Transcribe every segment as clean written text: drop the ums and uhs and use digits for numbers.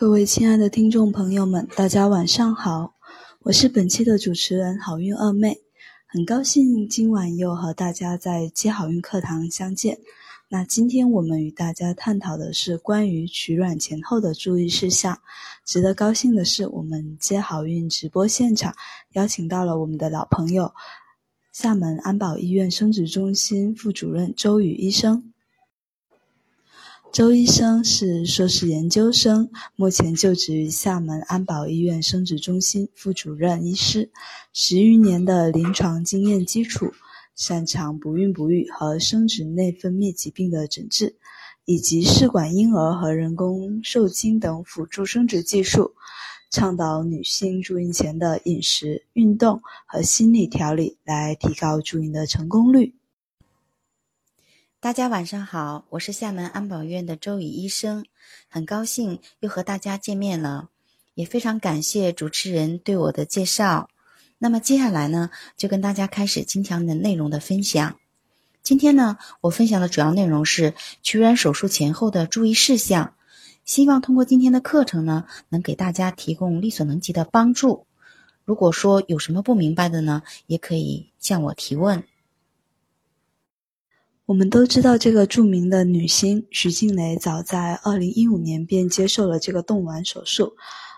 各位亲爱的听众朋友们，大家晚上好，我是本期的主持人好运二妹，很高兴今晚又和大家在接好运课堂相见。那今天我们与大家探讨的是关于取卵前后的注意事项。值得高兴的是，我们接好运直播现场邀请到了我们的老朋友，厦门安保医院生殖中心副主任周宇医生。周医生是硕士研究生，目前就职于厦门安保医院生殖中心副主任医师，10余年的临床经验基础，擅长不孕不育和生殖内分泌疾病的诊治，以及试管婴儿和人工受精等辅助生殖技术，倡导女性助孕前的饮食、运动和心理调理来提高助孕的成功率。大家晚上好，我是厦门安保院的周宇医生，很高兴又和大家见面了，也非常感谢主持人对我的介绍。那么接下来呢，就跟大家开始今天的内容的分享。今天呢，我分享的主要内容是取卵手术前后的注意事项，希望通过今天的课程呢，能给大家提供力所能及的帮助。如果说有什么不明白的呢，也可以向我提问。我们都知道，这个著名的女星徐静蕾早在2015年便接受了这个冻卵手术，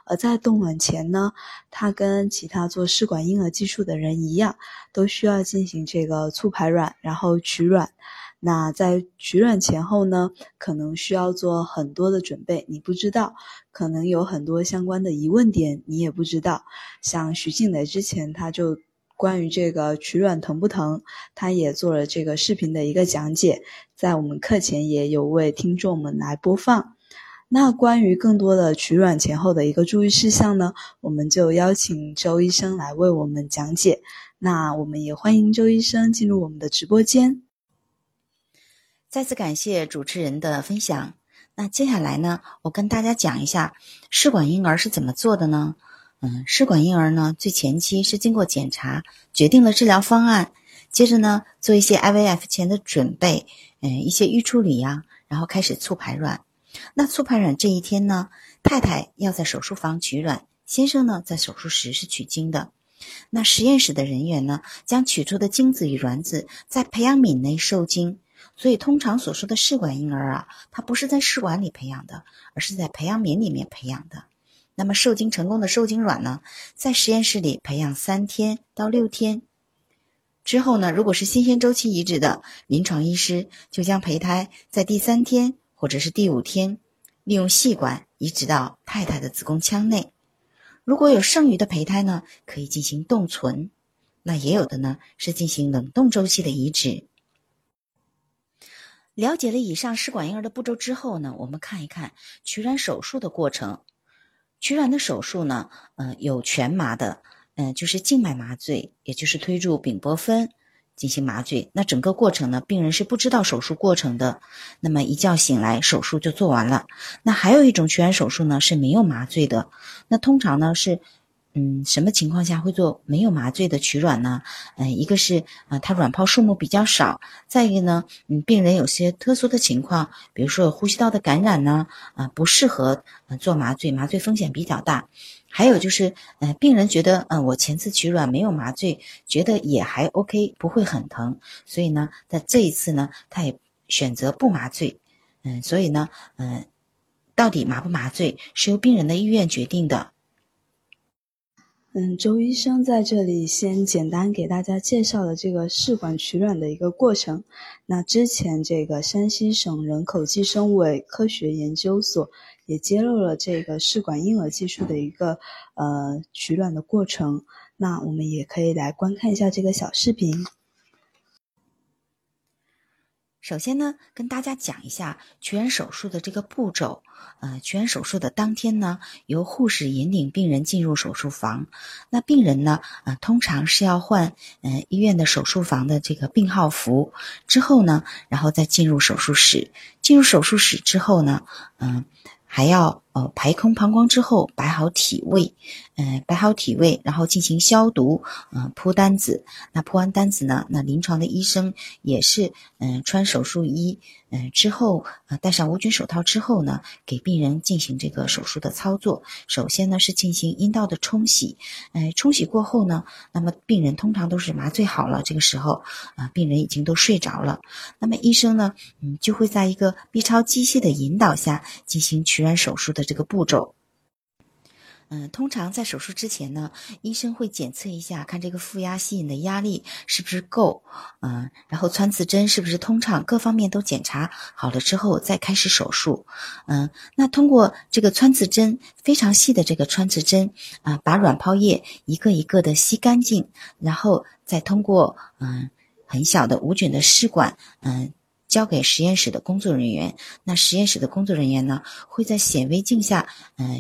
而在冻卵前呢，她跟其他做试管婴儿技术的人一样，都需要进行这个促排卵，然后取卵。那在取卵前后呢，可能需要做很多的准备，你不知道，可能有很多相关的疑问点你也不知道。像徐静蕾之前，她就关于这个取卵疼不疼，他也做了这个视频的一个讲解，在我们课前也有为听众们来播放。那关于更多的取卵前后的一个注意事项呢，我们就邀请周医生来为我们讲解。那我们也欢迎周医生进入我们的直播间。再次感谢主持人的分享。那接下来呢，我跟大家讲一下试管婴儿是怎么做的呢？试管婴儿呢，最前期是经过检查，决定了治疗方案，接着呢，做一些 IVF 前的准备，一些预处理呀，然后开始促排卵。那促排卵这一天呢，太太要在手术房取卵，先生呢，在手术室是取精的。那实验室的人员呢，将取出的精子与卵子在培养皿内受精。所以通常所说的试管婴儿啊，它不是在试管里培养的，而是在培养皿里面培养的。那么受精成功的受精卵呢，在实验室里培养3天到6天之后呢，如果是新鲜周期移植的，临床医师就将胚胎在第3天或者是第5天利用细管移植到太太的子宫腔内。如果有剩余的胚胎呢，可以进行冻存，那也有的呢是进行冷冻周期的移植。了解了以上试管婴儿的步骤之后呢，我们看一看取卵手术的过程。取卵的手术呢，有全麻的，就是静脉麻醉，也就是推注丙泊酚进行麻醉。那整个过程呢，病人是不知道手术过程的，那么一觉醒来，手术就做完了。那还有一种取卵手术呢，是没有麻醉的。那通常呢是，什么情况下会做没有麻醉的取卵呢？一个是它卵泡数目比较少，再一个呢，病人有些特殊的情况，比如说有呼吸道的感染呢，不适合做麻醉，麻醉风险比较大。还有就是病人觉得我前次取卵没有麻醉，觉得也还 OK， 不会很疼，所以呢在这一次呢他也选择不麻醉。所以呢到底麻不麻醉是由病人的意愿决定的。周医生在这里先简单给大家介绍了这个试管取卵的一个过程。那之前这个山西省人口计生委科学研究所也揭露了这个试管婴儿技术的一个取卵的过程。那我们也可以来观看一下这个小视频。首先呢，跟大家讲一下取卵手术的这个步骤。取卵手术的当天呢，由护士引领病人进入手术房。那病人呢，通常是要换医院的手术房的这个病号服，之后呢，然后再进入手术室。进入手术室之后呢，还要排空膀胱之后，摆好体位，然后进行消毒，铺单子。那铺完单子呢，那临床的医生也是，穿手术衣，之后戴上无菌手套之后呢，给病人进行这个手术的操作。首先呢是进行阴道的冲洗，冲洗过后呢，那么病人通常都是麻醉好了，这个时候病人已经都睡着了。那么医生呢，就会在一个 B 超机械的引导下进行取卵手术的这个步骤。通常在手术之前呢，医生会检测一下，看这个负压吸引的压力是不是够，然后穿刺针是不是通畅，各方面都检查好了之后再开始手术。那通过这个穿刺针，非常细的这个穿刺针把卵泡液一个一个的吸干净，然后再通过很小的无菌的试管交给实验室的工作人员。那实验室的工作人员呢，会在显微镜下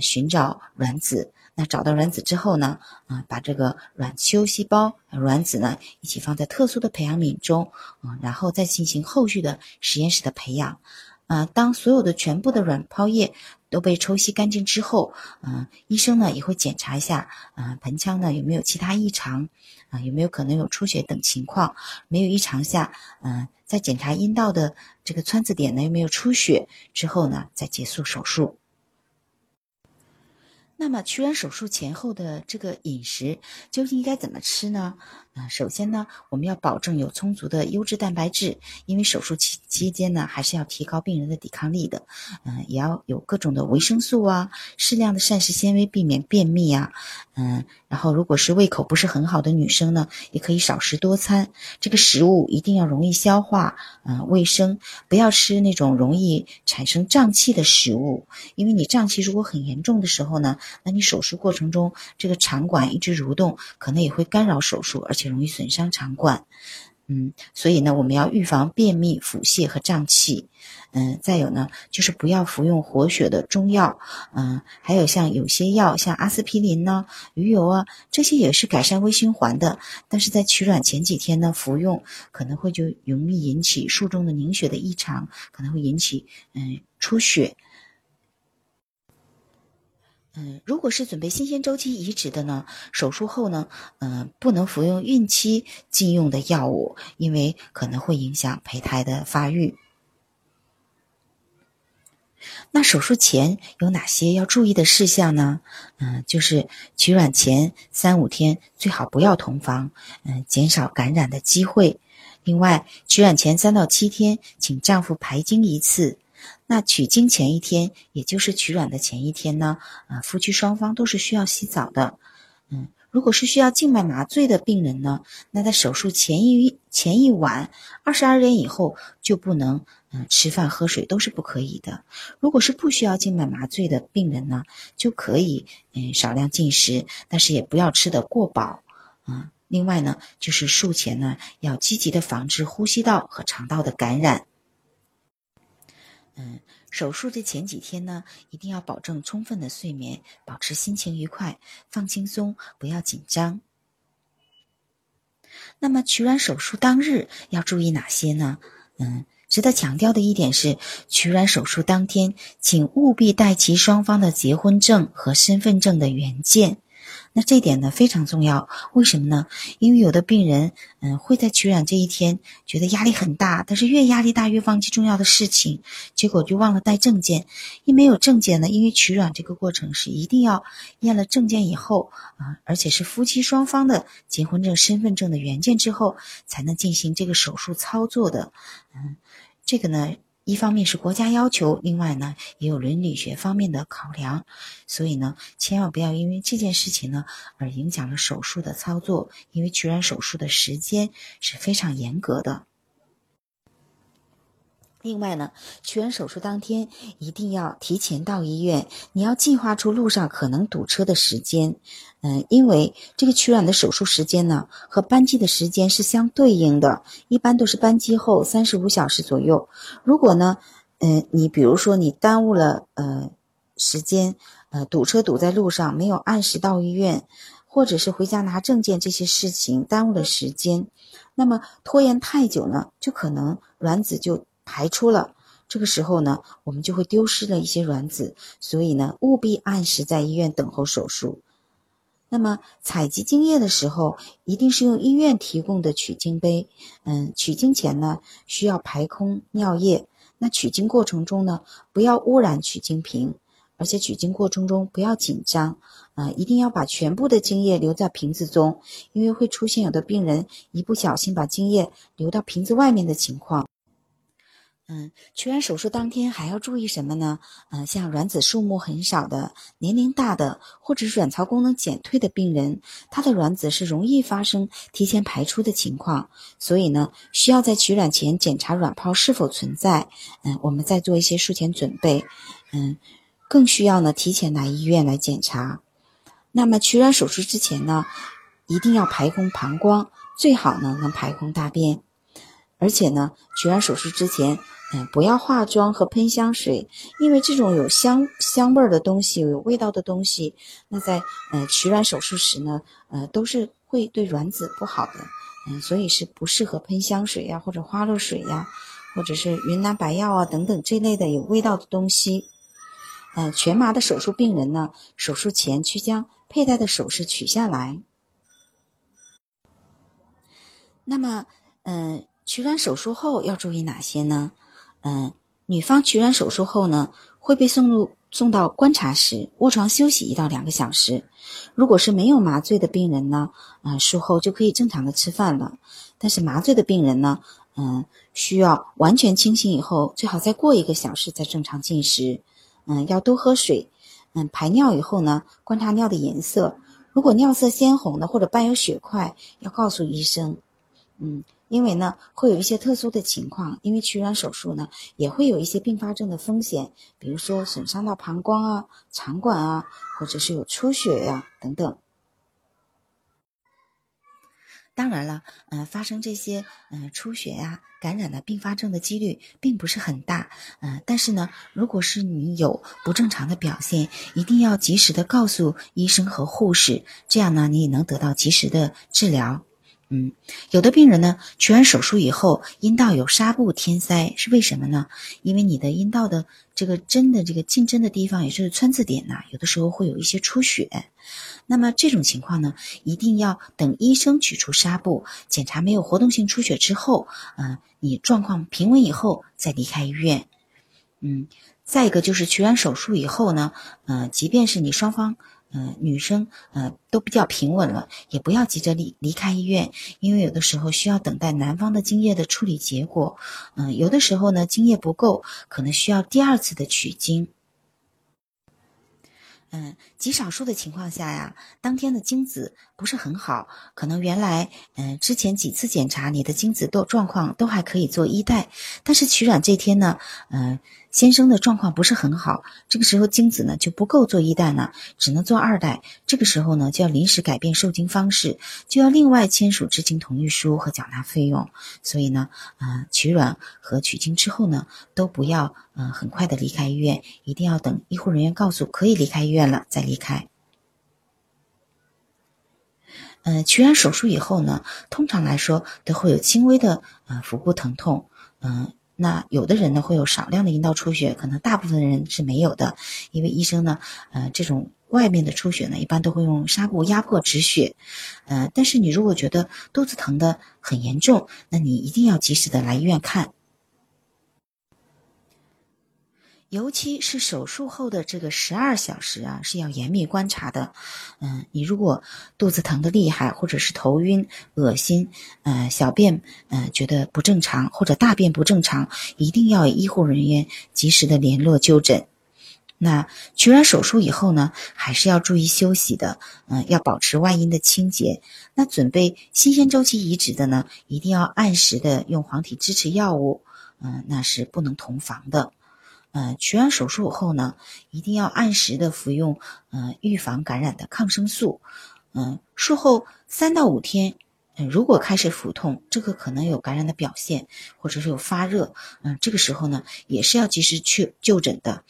寻找卵子。那找到卵子之后呢，把这个卵球细胞卵子呢一起放在特殊的培养皿中，然后再进行后续的实验室的培养。当所有的全部的卵泡液都被抽吸干净之后，医生呢也会检查一下，盆腔呢有没有其他异常，有没有可能有出血等情况。没有异常下，再检查阴道的这个穿刺点呢有没有出血，之后呢再结束手术。那么取卵手术前后的这个饮食究竟应该怎么吃呢？首先呢，我们要保证有充足的优质蛋白质，因为手术期间呢还是要提高病人的抵抗力的。也要有各种的维生素啊，适量的膳食纤维，避免便秘啊。然后如果是胃口不是很好的女生呢，也可以少食多餐，这个食物一定要容易消化，卫生，不要吃那种容易产生胀气的食物，因为你胀气如果很严重的时候呢，那你手术过程中这个肠管一直蠕动，可能也会干扰手术，而且容易损伤肠管。所以呢，我们要预防便秘、腹泻和胀气。再有呢，就是不要服用活血的中药。还有像有些药，像阿司匹林呢、鱼油啊，这些也是改善微循环的，但是在取卵前几天呢服用，可能会就容易引起术中的凝血的异常，可能会引起出血。如果是准备新鲜周期移植的呢，手术后呢，不能服用孕期禁用的药物，因为可能会影响胚胎的发育。那手术前有哪些要注意的事项呢？就是取卵前3-5天最好不要同房，减少感染的机会。另外，取卵前3到7天，请丈夫排经一次。那取经前一天，也就是取卵的前一天呢，夫妻双方都是需要洗澡的。如果是需要静脉麻醉的病人呢，那在手术前一晚22点以后就不能吃饭喝水都是不可以的。如果是不需要静脉麻醉的病人呢，就可以少量进食，但是也不要吃得过饱。另外呢，就是术前呢要积极的防治呼吸道和肠道的感染。手术的前几天呢，一定要保证充分的睡眠，保持心情愉快，放轻松，不要紧张。那么取卵手术当日要注意哪些呢？值得强调的一点是，取卵手术当天，请务必带齐双方的结婚证和身份证的原件。那这点呢非常重要，为什么呢？因为有的病人会在取卵这一天觉得压力很大，但是越压力大越忘记重要的事情，结果就忘了带证件。一没有证件呢，因为取卵这个过程是一定要验了证件以后而且是夫妻双方的结婚证、身份证的原件之后才能进行这个手术操作的。这个呢一方面是国家要求，另外呢也有伦理学方面的考量，所以呢千万不要因为这件事情呢而影响了手术的操作，因为取卵手术的时间是非常严格的。另外呢，取卵手术当天一定要提前到医院，你要计划出路上可能堵车的时间。因为这个取卵的手术时间呢和班机的时间是相对应的，一般都是班机后35小时左右。如果呢你比如说你耽误了时间，堵车堵在路上，没有按时到医院，或者是回家拿证件，这些事情耽误了时间，那么拖延太久呢，就可能卵子就排出了，这个时候呢，我们就会丢失了一些卵子，所以呢，务必按时在医院等候手术。那么采集精液的时候，一定是用医院提供的取精杯。取精前呢，需要排空尿液。那取精过程中呢，不要污染取精瓶，而且取精过程中不要紧张一定要把全部的精液留在瓶子中，因为会出现有的病人一不小心把精液流到瓶子外面的情况。取卵手术当天还要注意什么呢？像卵子数目很少的、年龄大的，或者是卵巢功能减退的病人，他的卵子是容易发生提前排出的情况，所以呢，需要在取卵前检查卵泡是否存在。我们再做一些术前准备。更需要呢提前来医院来检查。那么取卵手术之前呢，一定要排空膀胱，最好呢能排空大便。而且呢，取卵手术之前不要化妆和喷香水，因为这种有香味的东西、有味道的东西，那在取卵手术时呢，都是会对卵子不好的，所以是不适合喷香水呀，或者花露水呀，或者是云南白药啊等等这类的有味道的东西。全麻的手术病人呢，手术前需将佩戴的首饰取下来。那么，取卵手术后要注意哪些呢？女方取卵手术后呢，会被送到观察室卧床休息1到2个小时。如果是没有麻醉的病人呢，术后就可以正常的吃饭了。但是麻醉的病人呢，需要完全清醒以后，最好再过1个小时再正常进食。要多喝水。排尿以后呢，观察尿的颜色，如果尿色鲜红的或者伴有血块，要告诉医生。因为呢会有一些特殊的情况，因为取卵手术呢也会有一些并发症的风险，比如说损伤到膀胱啊、肠管啊，或者是有出血呀等等。当然了，发生这些出血呀、感染的并发症的几率并不是很大，但是呢，如果是你有不正常的表现，一定要及时的告诉医生和护士，这样呢你也能得到及时的治疗。有的病人呢，取完手术以后，阴道有纱布填塞，是为什么呢？因为你的阴道的这个针的这个进针的地方，也就是穿刺点有的时候会有一些出血。那么这种情况呢，一定要等医生取出纱布，检查没有活动性出血之后，你状况平稳以后再离开医院。再一个就是取完手术以后呢，即便是你双方女生都比较平稳了，也不要急着离开医院，因为有的时候需要等待男方的精液的处理结果。有的时候呢精液不够，可能需要第二次的取精。极少数的情况下呀，当天的精子不是很好，可能原来之前几次检查你的精子状况都还可以做一代，但是取卵这天呢先生的状况不是很好，这个时候精子呢就不够做一代呢，只能做二代。这个时候呢就要临时改变受精方式，就要另外签署知情同意书和缴纳费用。所以呢取卵和取精之后呢都不要很快的离开医院，一定要等医护人员告诉可以离开医院了再离开。取卵手术以后呢，通常来说都会有轻微的腹部疼痛。那有的人呢会有少量的阴道出血，可能大部分人是没有的，因为医生呢这种外面的出血呢一般都会用纱布压迫止血。但是你如果觉得肚子疼的很严重，那你一定要及时的来医院看。尤其是手术后的这个12小时是要严密观察的。你如果肚子疼的厉害，或者是头晕、恶心，小便觉得不正常，或者大便不正常，一定要与医护人员及时的联络就诊。那取卵手术以后呢，还是要注意休息的，要保持外阴的清洁。那准备新鲜周期移植的呢，一定要按时的用黄体支持药物，那是不能同房的。取卵手术后呢，一定要按时的服用预防感染的抗生素。术后3到5天，如果开始腹痛，这个可能有感染的表现，或者是有发热，这个时候呢也是要及时去就诊的。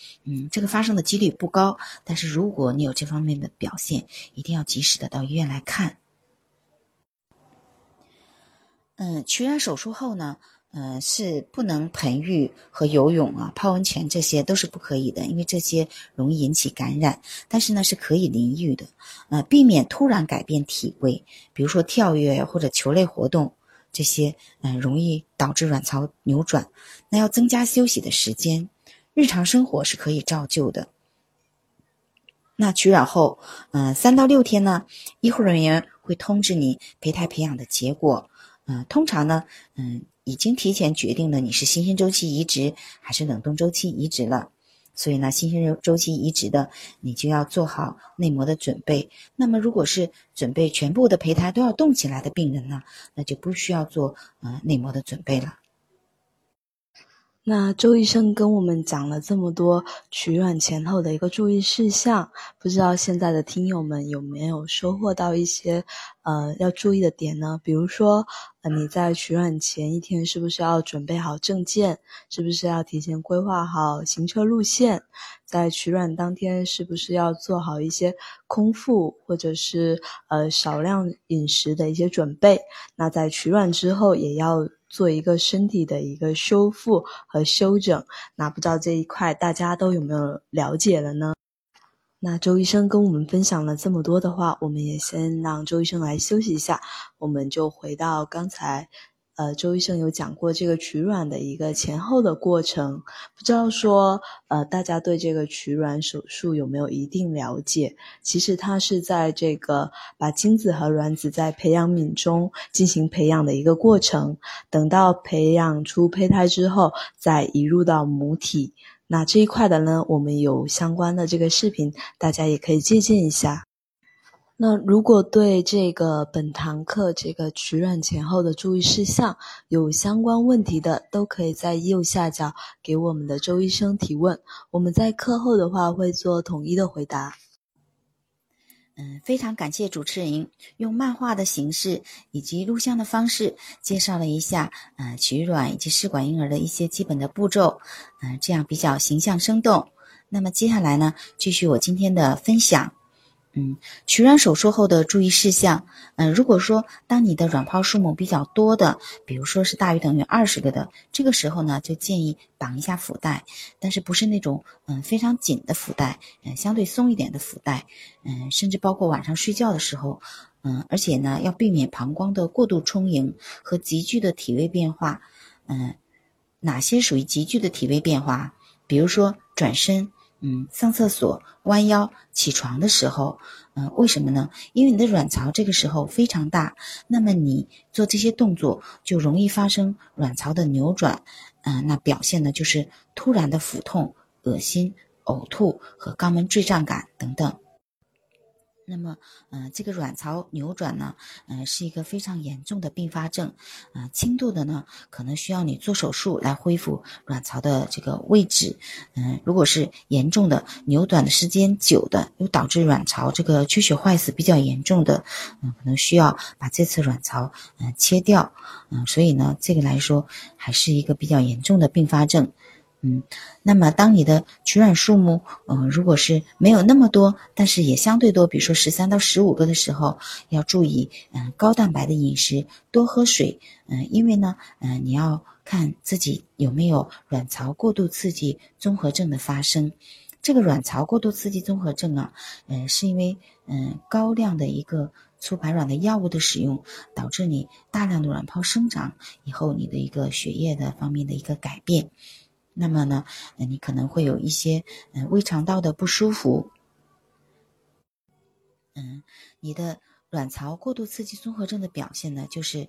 这个发生的几率不高，但是如果你有这方面的表现，一定要及时的到医院来看。取卵手术后呢是不能盆浴和游泳啊、泡温泉，这些都是不可以的，因为这些容易引起感染。但是呢，是可以淋浴的，避免突然改变体位，比如说跳跃或者球类活动，这些容易导致卵巢扭转。那要增加休息的时间，日常生活是可以照旧的。那取卵后，3到6天呢，医护人员会通知你胚胎培养的结果。通常呢，已经提前决定了你是新生周期移植还是冷冻周期移植了，所以呢，新生周期移植的你就要做好内膜的准备。那么如果是准备全部的胚胎都要冻起来的病人呢，那就不需要做内膜的准备了。那周医生跟我们讲了这么多取卵前后的一个注意事项，不知道现在的听友们有没有收获到一些要注意的点呢？比如说你在取卵前1天是不是要准备好证件，是不是要提前规划好行车路线，在取卵当天是不是要做好一些空腹或者是少量饮食的一些准备，那在取卵之后也要做一个身体的一个修复和修整。那不知道这一块大家都有没有了解了呢？那周医生跟我们分享了这么多的话，我们也先让周医生来休息一下，我们就回到刚才周医生有讲过这个取卵的一个前后的过程，不知道说大家对这个取卵手术有没有一定了解？其实它是在这个把精子和卵子在培养皿中进行培养的一个过程，等到培养出胚胎之后再移入到母体。那这一块的呢，我们有相关的这个视频，大家也可以借鉴一下。那如果对这个本堂课这个取卵前后的注意事项有相关问题的，都可以在右下角给我们的周医生提问，我们在课后的话会做统一的回答。非常感谢主持人用漫画的形式以及录像的方式介绍了一下取卵以及试管婴儿的一些基本的步骤，这样比较形象生动。那么接下来呢，继续我今天的分享。取卵手术后的注意事项。如果说当你的卵泡数目比较多的，比如说是大于等于20个的，这个时候呢，就建议绑一下腹带，但是不是那种非常紧的腹带，相对松一点的腹带，甚至包括晚上睡觉的时候，而且呢，要避免膀胱的过度充盈和急剧的体位变化。哪些属于急剧的体位变化？比如说转身。上厕所、弯腰、起床的时候，为什么呢？因为你的卵巢这个时候非常大，那么你做这些动作就容易发生卵巢的扭转，那表现呢就是突然的腹痛、恶心、呕吐和肛门坠胀感等等。那么，这个卵巢扭转呢，是一个非常严重的并发症，轻度的呢，可能需要你做手术来恢复卵巢的这个位置，如果是严重的，扭转的时间久的，又导致卵巢这个缺血坏死比较严重的，可能需要把这次卵巢切掉，所以呢，这个来说还是一个比较严重的并发症。那么当你的取卵数目，如果是没有那么多，但是也相对多，比如说13到15个的时候，要注意，高蛋白的饮食，多喝水，因为呢，你要看自己有没有卵巢过度刺激综合症的发生。这个卵巢过度刺激综合症啊，是因为，高量的一个促排卵的药物的使用，导致你大量的卵泡生长以后，你的一个血液的方面的一个改变。那么呢，你可能会有一些胃肠道的不舒服。你的卵巢过度刺激综合症的表现呢，就是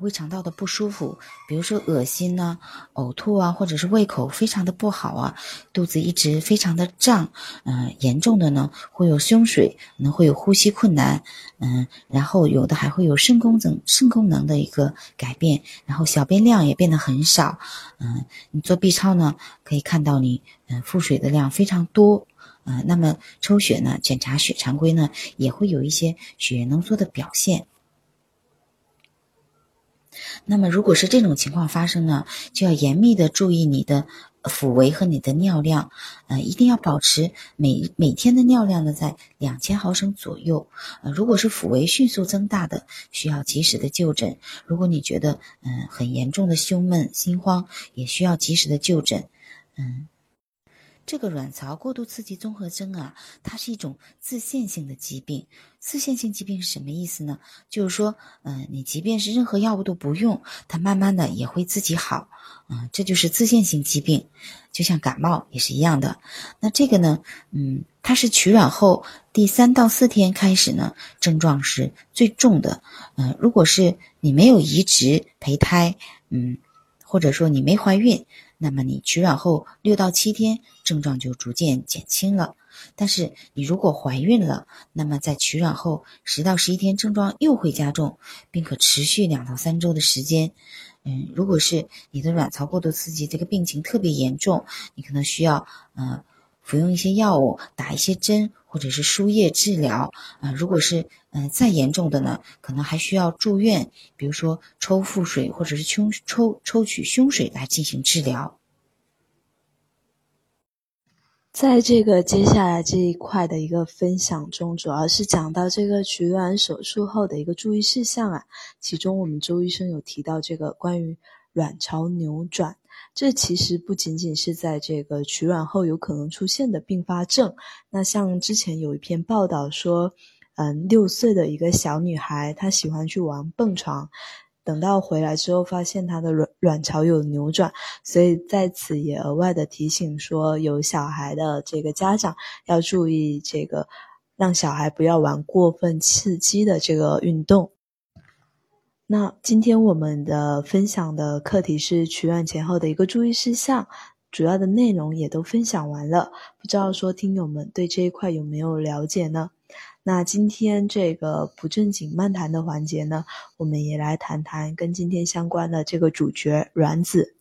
胃肠道的不舒服，比如说恶心呢、呕吐啊，或者是胃口非常的不好啊，肚子一直非常的胀，严重的呢会有胸水，可能会有呼吸困难，然后有的还会有肾功能的一个改变，然后小便量也变得很少，你做 B 超呢可以看到你腹水的量非常多。那么抽血呢，检查血常规呢，也会有一些血液浓缩的表现。那么如果是这种情况发生呢，就要严密的注意你的腹围和你的尿量，一定要保持每天的尿量呢在2000毫升左右。如果是腹围迅速增大的，需要及时的就诊。如果你觉得很严重的胸闷、心慌，也需要及时的就诊。这个卵巢过度刺激综合征啊，它是一种自限性的疾病。自限性疾病是什么意思呢？就是说，你即便是任何药物都不用，它慢慢的也会自己好。这就是自限性疾病，就像感冒也是一样的。那这个呢，它是取卵后第3到4天开始呢，症状是最重的。如果是你没有移植胚胎，或者说你没怀孕，那么你取卵后6到7天症状就逐渐减轻了。但是你如果怀孕了，那么在取卵后10到11天症状又会加重，并可持续2到3周的时间。如果是你的卵巢过度刺激这个病情特别严重，你可能需要服用一些药物，打一些针或者是输液治疗。如果是再严重的呢，可能还需要住院，比如说抽腹水或者是抽取胸水来进行治疗。在这个接下来这一块的一个分享中，主要是讲到这个取卵手术后的一个注意事项啊，其中我们周医生有提到这个关于卵巢扭转，这其实不仅仅是在这个取卵后有可能出现的并发症。那像之前有一篇报道说，6岁的一个小女孩，她喜欢去玩蹦床，等到回来之后发现她的卵巢有扭转，所以在此也额外的提醒说，有小孩的这个家长要注意这个让小孩不要玩过分刺激的这个运动。那今天我们的分享的课题是取卵前后的一个注意事项，主要的内容也都分享完了，不知道说听友们对这一块有没有了解呢？那今天这个不正经漫谈的环节呢，我们也来谈谈跟今天相关的这个主角卵子。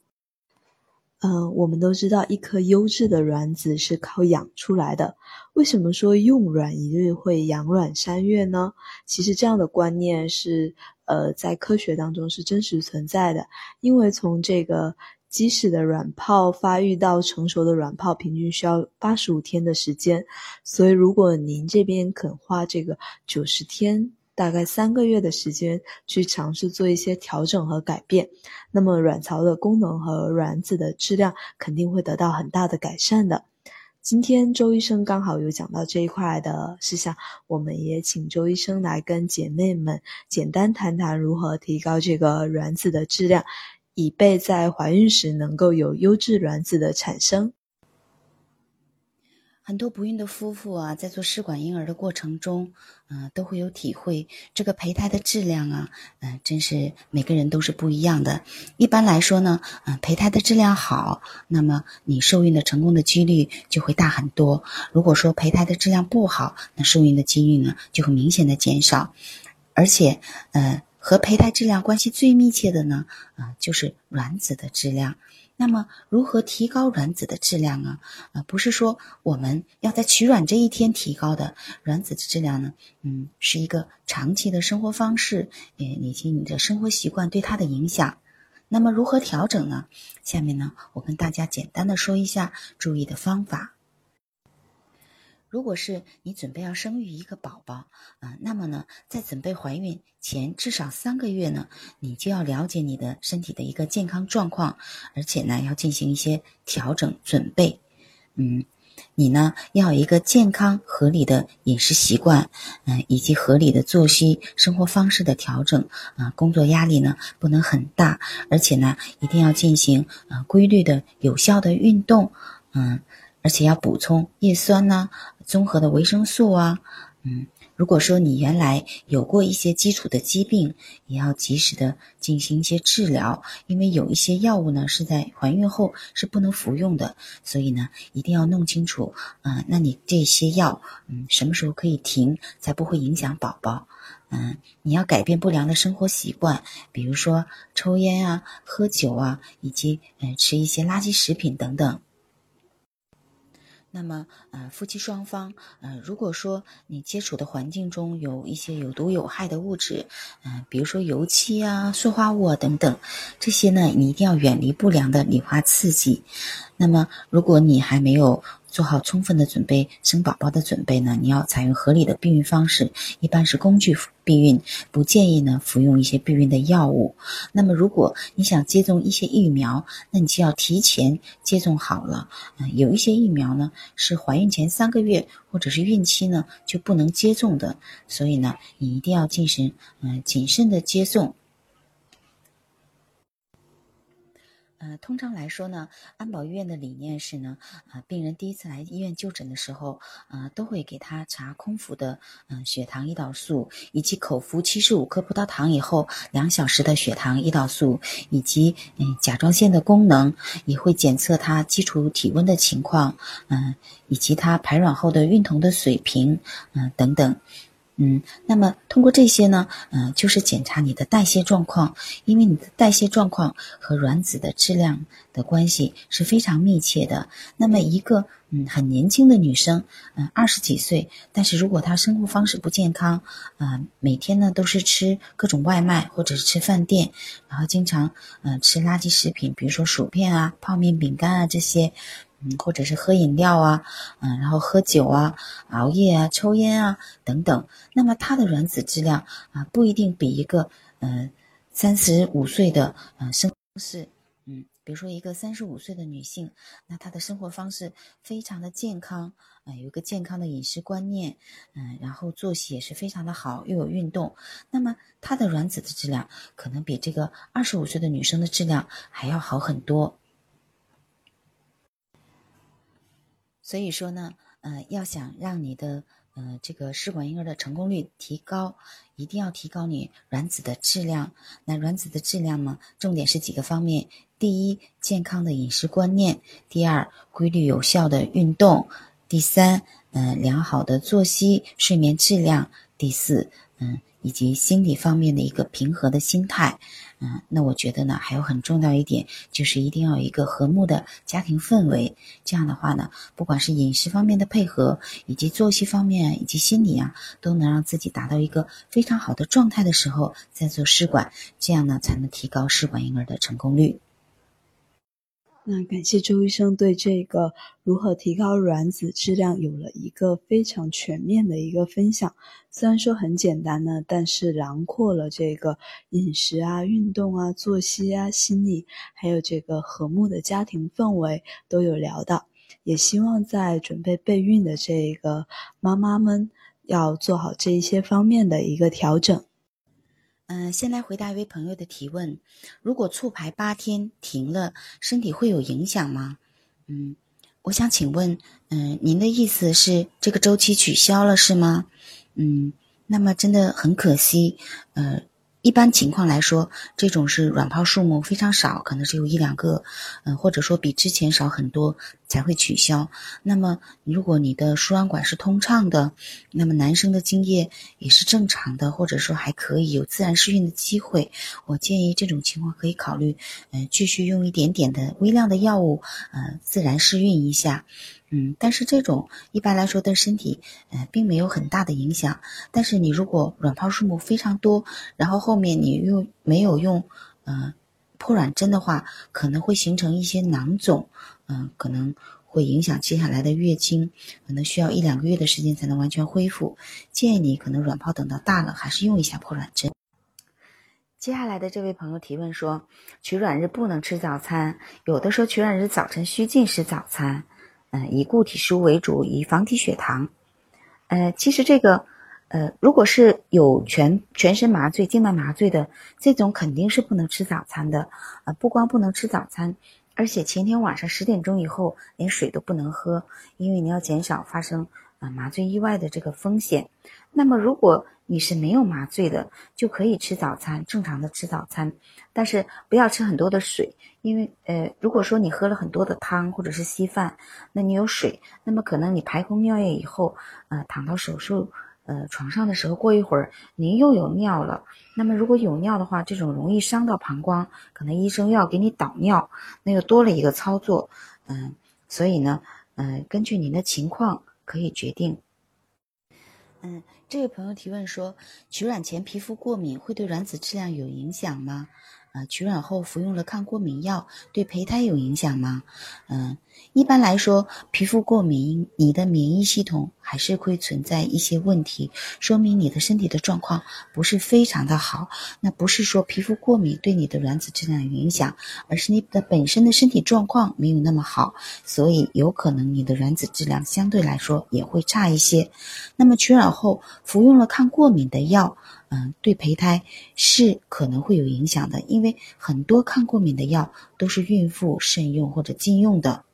我们都知道一颗优质的卵子是靠养出来的，为什么说用卵一日会养卵3月呢？其实这样的观念是在科学当中是真实存在的，因为从这个鸡屎的卵泡发育到成熟的卵泡平均需要85天的时间，所以如果您这边肯花这个90天大概3个月的时间去尝试做一些调整和改变，那么卵巢的功能和卵子的质量肯定会得到很大的改善的。今天周医生刚好有讲到这一块的事项，我们也请周医生来跟姐妹们简单谈谈如何提高这个卵子的质量，以备在怀孕时能够有优质卵子的产生。很多不孕的夫妇啊，在做试管婴儿的过程中，都会有体会，这个胚胎的质量啊，真是每个人都是不一样的。一般来说呢，胚胎的质量好，那么你受孕的成功的几率就会大很多。如果说胚胎的质量不好，那受孕的几率呢就会明显的减少。而且，和胚胎质量关系最密切的呢，就是卵子的质量。那么如何提高卵子的质量啊？不是说我们要在取卵这一天提高的，卵子的质量呢，是一个长期的生活方式，以及你的生活习惯对它的影响。那么如何调整呢？下面呢，我跟大家简单的说一下注意的方法。如果是你准备要生育一个宝宝，那么呢，在准备怀孕前至少3个月呢，你就要了解你的身体的一个健康状况，而且呢，要进行一些调整准备。你呢要有一个健康合理的饮食习惯，以及合理的作息生活方式的调整。工作压力呢不能很大，而且呢一定要进行规律的有效的运动，而且要补充叶酸呐、综合的维生素啊。如果说你原来有过一些基础的疾病，也要及时的进行一些治疗，因为有一些药物呢是在怀孕后是不能服用的，所以呢一定要弄清楚，那你这些药什么时候可以停，才不会影响宝宝。你要改变不良的生活习惯，比如说抽烟啊、喝酒啊，以及吃一些垃圾食品等等。那么，夫妻双方，如果说你接触的环境中有一些有毒有害的物质，比如说油漆啊、塑化物啊等等，这些呢，你一定要远离不良的理化刺激。那么如果你还没有做好充分的准备，生宝宝的准备呢，你要采用合理的避孕方式，一般是工具避孕，不建议呢服用一些避孕的药物。那么如果你想接种一些疫苗，那你就要提前接种好了。有一些疫苗呢是怀孕前3个月或者是孕期呢就不能接种的，所以呢你一定要进行谨慎的接种。通常来说呢，安保医院的理念是呢，病人第一次来医院就诊的时候，都会给他查空腹的血糖胰岛素，以及口服75克葡萄糖以后2小时的血糖胰岛素，以及甲状腺的功能，也会检测他基础体温的情况，以及他排卵后的孕酮的水平，等等。那么通过这些呢，就是检查你的代谢状况，因为你的代谢状况和卵子的质量的关系是非常密切的。那么一个很年轻的女生，20几岁，但是如果她生活方式不健康，每天呢都是吃各种外卖或者是吃饭店，然后经常吃垃圾食品，比如说薯片啊、泡面、饼干啊这些。或者是喝饮料啊，然后喝酒啊、熬夜啊、抽烟啊等等。那么他的卵子质量不一定比一个35岁的生活方式，比如说一个35岁的女性，那她的生活方式非常的健康，有一个健康的饮食观念，然后作息也是非常的好，又有运动，那么她的卵子的质量可能比这个25岁的女生的质量还要好很多。所以说呢，要想让你的这个试管婴儿的成功率提高，一定要提高你卵子的质量。那卵子的质量呢，重点是几个方面：第一，健康的饮食观念；第二，规律有效的运动；第三，良好的作息、睡眠质量；第四，以及心理方面的一个平和的心态。那我觉得呢，还有很重要一点，就是一定要有一个和睦的家庭氛围。这样的话呢，不管是饮食方面的配合，以及作息方面，以及心理啊，都能让自己达到一个非常好的状态的时候再做试管，这样呢才能提高试管婴儿的成功率。那感谢周医生对这个如何提高卵子质量有了一个非常全面的一个分享，虽然说很简单呢，但是囊括了这个饮食啊、运动啊、作息啊、心理，还有这个和睦的家庭氛围都有聊到。也希望在准备备孕的这个妈妈们要做好这一些方面的一个调整。先来回答一位朋友的提问，如果促排8天停了，身体会有影响吗？我想请问，您的意思是这个周期取消了是吗？那么真的很可惜，一般情况来说，这种是卵泡数目非常少，可能只有1-2个，或者说比之前少很多才会取消。那么如果你的输卵管是通畅的，那么男生的精液也是正常的，或者说还可以有自然试孕的机会，我建议这种情况可以考虑继续用一点点的微量的药物自然试孕一下。但是这种一般来说对身体并没有很大的影响。但是你如果卵泡数目非常多，然后后面你又没有用破卵针的话，可能会形成一些囊肿，可能会影响接下来的月经，可能需要1-2个月的时间才能完全恢复。建议你可能卵泡等到大了还是用一下破卵针。接下来的这位朋友提问说，取卵日不能吃早餐，有的说取卵日早晨需禁食早餐，以固体食物为主，以防低血糖。其实这个如果是有全身麻醉、静脉麻醉的这种，肯定是不能吃早餐的。不光不能吃早餐，而且前天晚上10点钟以后连水都不能喝，因为你要减少发生麻醉意外的这个风险。那么如果你是没有麻醉的，就可以吃早餐，正常的吃早餐，但是不要吃很多的水，因为如果说你喝了很多的汤或者是稀饭，那你有水，那么可能你排空尿液以后，躺到手术床上的时候，过一会儿您又有尿了。那么如果有尿的话，这种容易伤到膀胱，可能医生要给你导尿，那又多了一个操作。所以呢，根据您的情况可以决定。这位朋友提问说，取卵前皮肤过敏会对卵子质量有影响吗？取卵后服用了抗过敏药对胚胎有影响吗？一般来说，皮肤过敏，你的免疫系统还是会存在一些问题，说明你的身体的状况不是非常的好。那不是说皮肤过敏对你的卵子质量有影响，而是你的本身的身体状况没有那么好，所以有可能你的卵子质量相对来说也会差一些。那么取卵后服用了抗过敏的药，对胚胎是可能会有影响的，因为很多抗过敏的药都是孕妇慎用或者禁用的。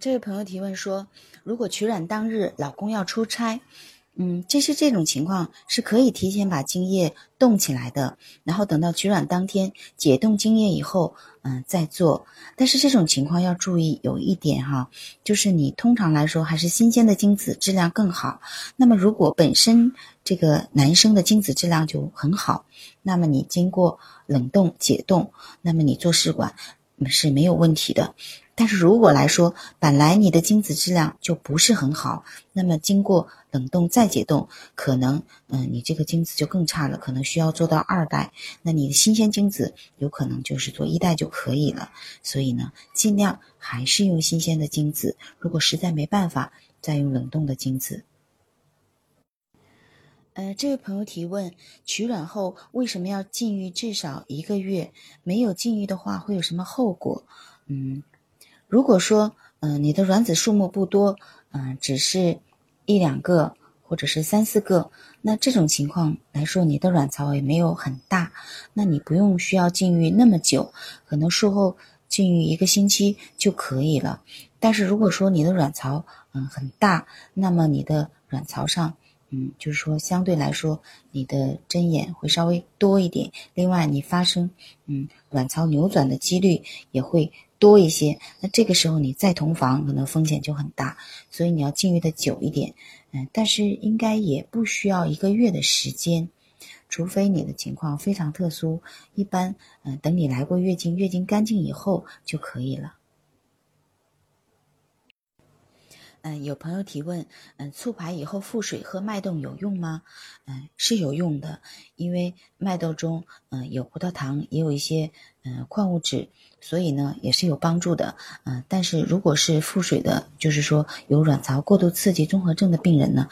这位朋友提问说，如果取卵当日老公要出差，这种情况是可以提前把精液冻起来的，然后等到取卵当天解冻精液以后，再做。但是这种情况要注意有一点哈，就是你通常来说还是新鲜的精子质量更好。那么如果本身这个男生的精子质量就很好，那么你经过冷冻解冻，那么你做试管是没有问题的。但是如果来说本来你的精子质量就不是很好，那么经过冷冻再解冻，可能你这个精子就更差了，可能需要做到2代。那你的新鲜精子有可能就是做1代就可以了。所以呢，尽量还是用新鲜的精子，如果实在没办法，再用冷冻的精子。这位朋友提问，取卵后为什么要禁欲至少1个月？没有禁欲的话会有什么后果？如果说你的卵子数目不多，只是1-2个或者是3-4个，那这种情况来说你的卵巢也没有很大，那你不用需要禁欲那么久，可能术后禁欲1个星期就可以了。但是如果说你的卵巢很大，那么你的卵巢上就是说相对来说你的针眼会稍微多一点，另外你发生卵巢扭转的几率也会多一些，那这个时候你再同房可能风险就很大，所以你要禁欲的久一点。但是应该也不需要1个月的时间，除非你的情况非常特殊，一般等你来过月经，月经干净以后就可以了。有朋友提问，促排以后腹水喝麦冻有用吗？是有用的，因为麦豆中有葡萄糖，也有一些矿物质，所以呢也是有帮助的。但是如果是腹水的，就是说有卵巢过度刺激综合症的病人呢，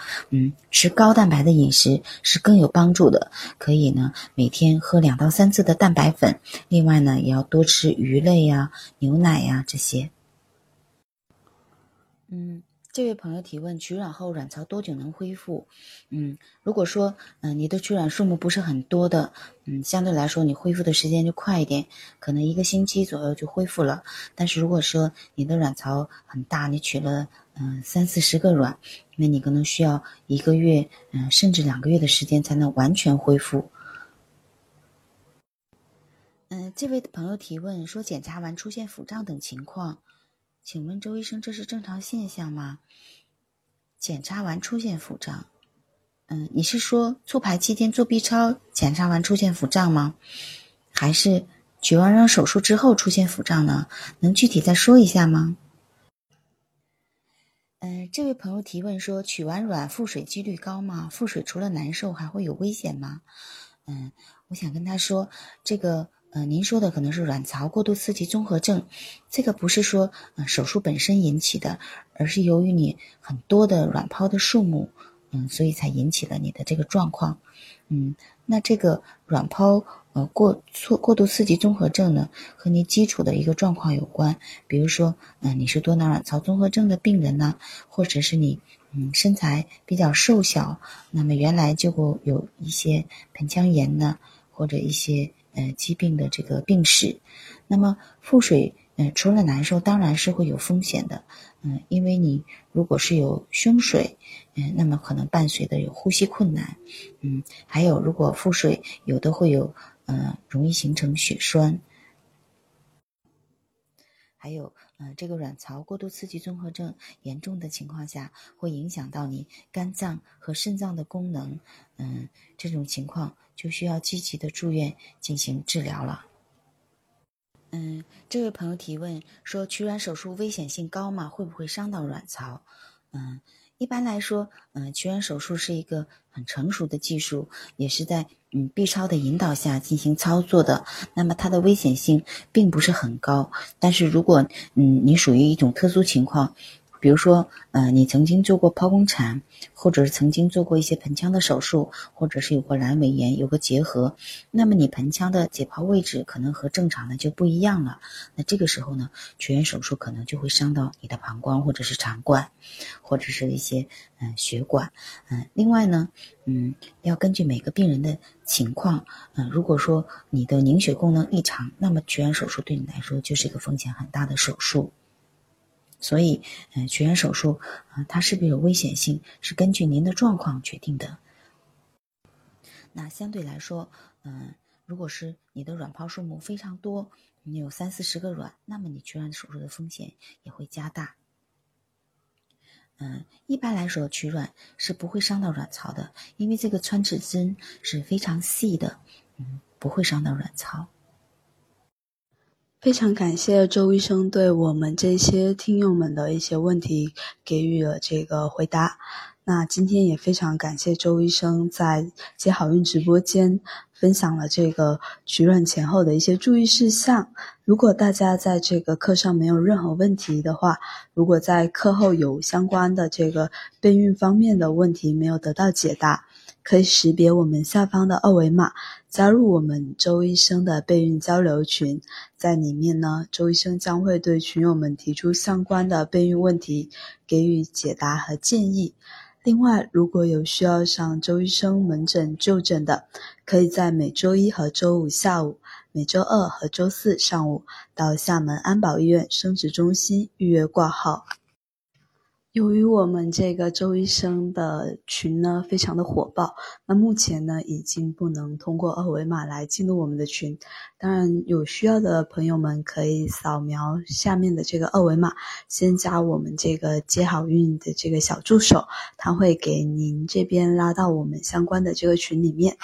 吃高蛋白的饮食是更有帮助的。可以呢每天喝2到3次的蛋白粉，另外呢也要多吃鱼类呀、牛奶呀这些。这位朋友提问，取卵后卵巢多久能恢复？如果说你的取卵数目不是很多的，相对来说你恢复的时间就快一点，可能1个星期左右就恢复了。但是如果说你的卵巢很大，你取了30-40个卵，那你可能需要1个月甚至2个月的时间才能完全恢复。这位朋友提问说，检查完出现腹胀等情况，请问周医生，这是正常现象吗？检查完出现腹胀，你是说促排期间做 B 超检查完出现腹胀吗？还是取完卵手术之后出现腹胀呢？能具体再说一下吗？这位朋友提问说，取完卵腹水几率高吗？腹水除了难受还会有危险吗？我想跟他说，这个您说的可能是卵巢过度刺激综合症，这个不是说手术本身引起的，而是由于你很多的卵泡的数目，所以才引起了你的这个状况。那这个卵泡过度刺激综合症呢，和你基础的一个状况有关，比如说你是多囊卵巢综合症的病人呢，或者是你身材比较瘦小，那么原来就有一些盆腔炎呢，或者一些疾病的这个病史。那么腹水除了难受当然是会有风险的，因为你如果是有胸水，那么可能伴随的有呼吸困难，还有如果腹水有的会有容易形成血栓，还有这个卵巢过度刺激综合症严重的情况下会影响到你肝脏和肾脏的功能，这种情况就需要积极的住院进行治疗了。这位朋友提问说，取卵手术危险性高吗？会不会伤到卵巢？一般来说，取卵手术是一个很成熟的技术，也是在B 超的引导下进行操作的。那么它的危险性并不是很高，但是如果你属于一种特殊情况，比如说你曾经做过剖宫产，或者是曾经做过一些盆腔的手术，或者是有过阑尾炎，有个结核，那么你盆腔的解剖位置可能和正常的就不一样了。那这个时候呢，取卵手术可能就会伤到你的膀胱或者是肠管，或者是一些血管。另外呢，要根据每个病人的情况，如果说你的凝血功能异常，那么取卵手术对你来说就是一个风险很大的手术。所以，取卵手术它是不是有危险性，是根据您的状况决定的。那相对来说，如果是你的卵泡数目非常多，你有30-40个卵，那么你取卵手术的风险也会加大。一般来说，取卵是不会伤到卵巢的，因为这个穿刺针是非常细的，不会伤到卵巢。非常感谢周医生对我们这些听友们的一些问题给予了这个回答。那今天也非常感谢周医生在接好运直播间分享了这个取卵前后的一些注意事项。如果大家在这个课上没有任何问题的话，如果在课后有相关的这个备孕方面的问题没有得到解答，可以识别我们下方的二维码，加入我们周医生的备孕交流群。在里面呢，周医生将会对群友们提出相关的备孕问题，给予解答和建议。另外，如果有需要上周医生门诊就诊的，可以在每周一和周五下午，每周二和周四上午到厦门安保医院生殖中心预约挂号。由于我们这个周医生的群呢非常的火爆，那目前呢已经不能通过二维码来进入我们的群，当然有需要的朋友们可以扫描下面的这个二维码，先加我们这个接好运的这个小助手，他会给您这边拉到我们相关的这个群里面。